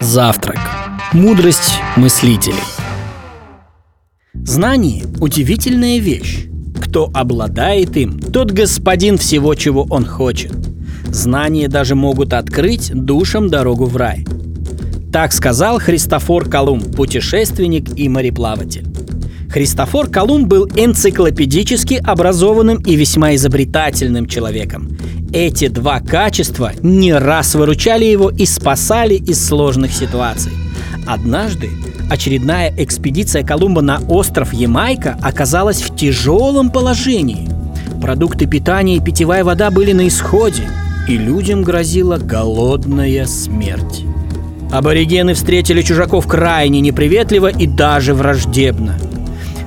Завтрак. Мудрость мыслителей. Знание – удивительная вещь. Кто обладает им, тот господин всего, чего он хочет. Знания даже могут открыть душам дорогу в рай. Так сказал Христофор Колумб, путешественник и мореплаватель. Христофор Колумб был энциклопедически образованным и весьма изобретательным человеком. Эти два качества не раз выручали его и спасали из сложных ситуаций. Однажды очередная экспедиция Колумба на остров Ямайка оказалась в тяжелом положении. Продукты питания и питьевая вода были на исходе, и людям грозила голодная смерть. Аборигены встретили чужаков крайне неприветливо и даже враждебно.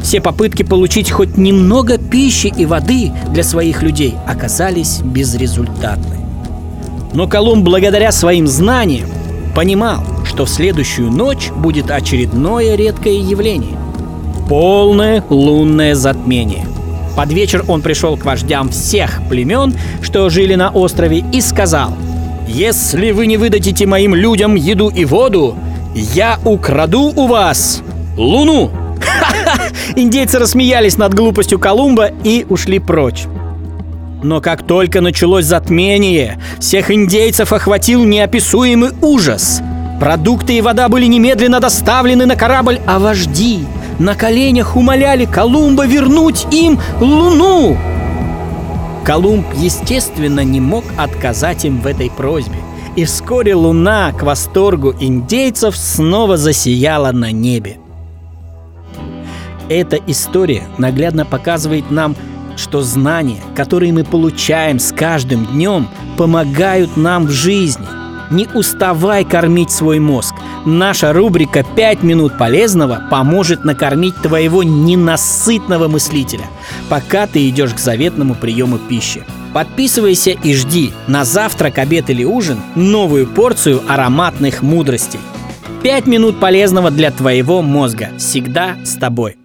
Все попытки получить хоть немного пищи и воды для своих людей оказались безрезультатны. Но Колумб, благодаря своим знаниям, понимал, что в следующую ночь будет очередное редкое явление – полное лунное затмение. Под вечер он пришел к вождям всех племен, что жили на острове, и сказал: «Если вы не выдадите моим людям еду и воду, я украду у вас луну!» Индейцы рассмеялись над глупостью Колумба и ушли прочь. Но как только началось затмение, всех индейцев охватил неописуемый ужас. Продукты и вода были немедленно доставлены на корабль, а вожди на коленях умоляли Колумба вернуть им луну. Колумб, естественно, не мог отказать им в этой просьбе, и вскоре луна, к восторгу индейцев, снова засияла на небе. Эта история наглядно показывает нам, что знания, которые мы получаем с каждым днем, помогают нам в жизни. Не уставай кормить свой мозг. Наша рубрика «5 минут полезного» поможет накормить твоего ненасытного мыслителя, пока ты идешь к заветному приему пищи. Подписывайся и жди на завтрак, обед или ужин новую порцию ароматных мудростей. 5 минут полезного для твоего мозга всегда с тобой.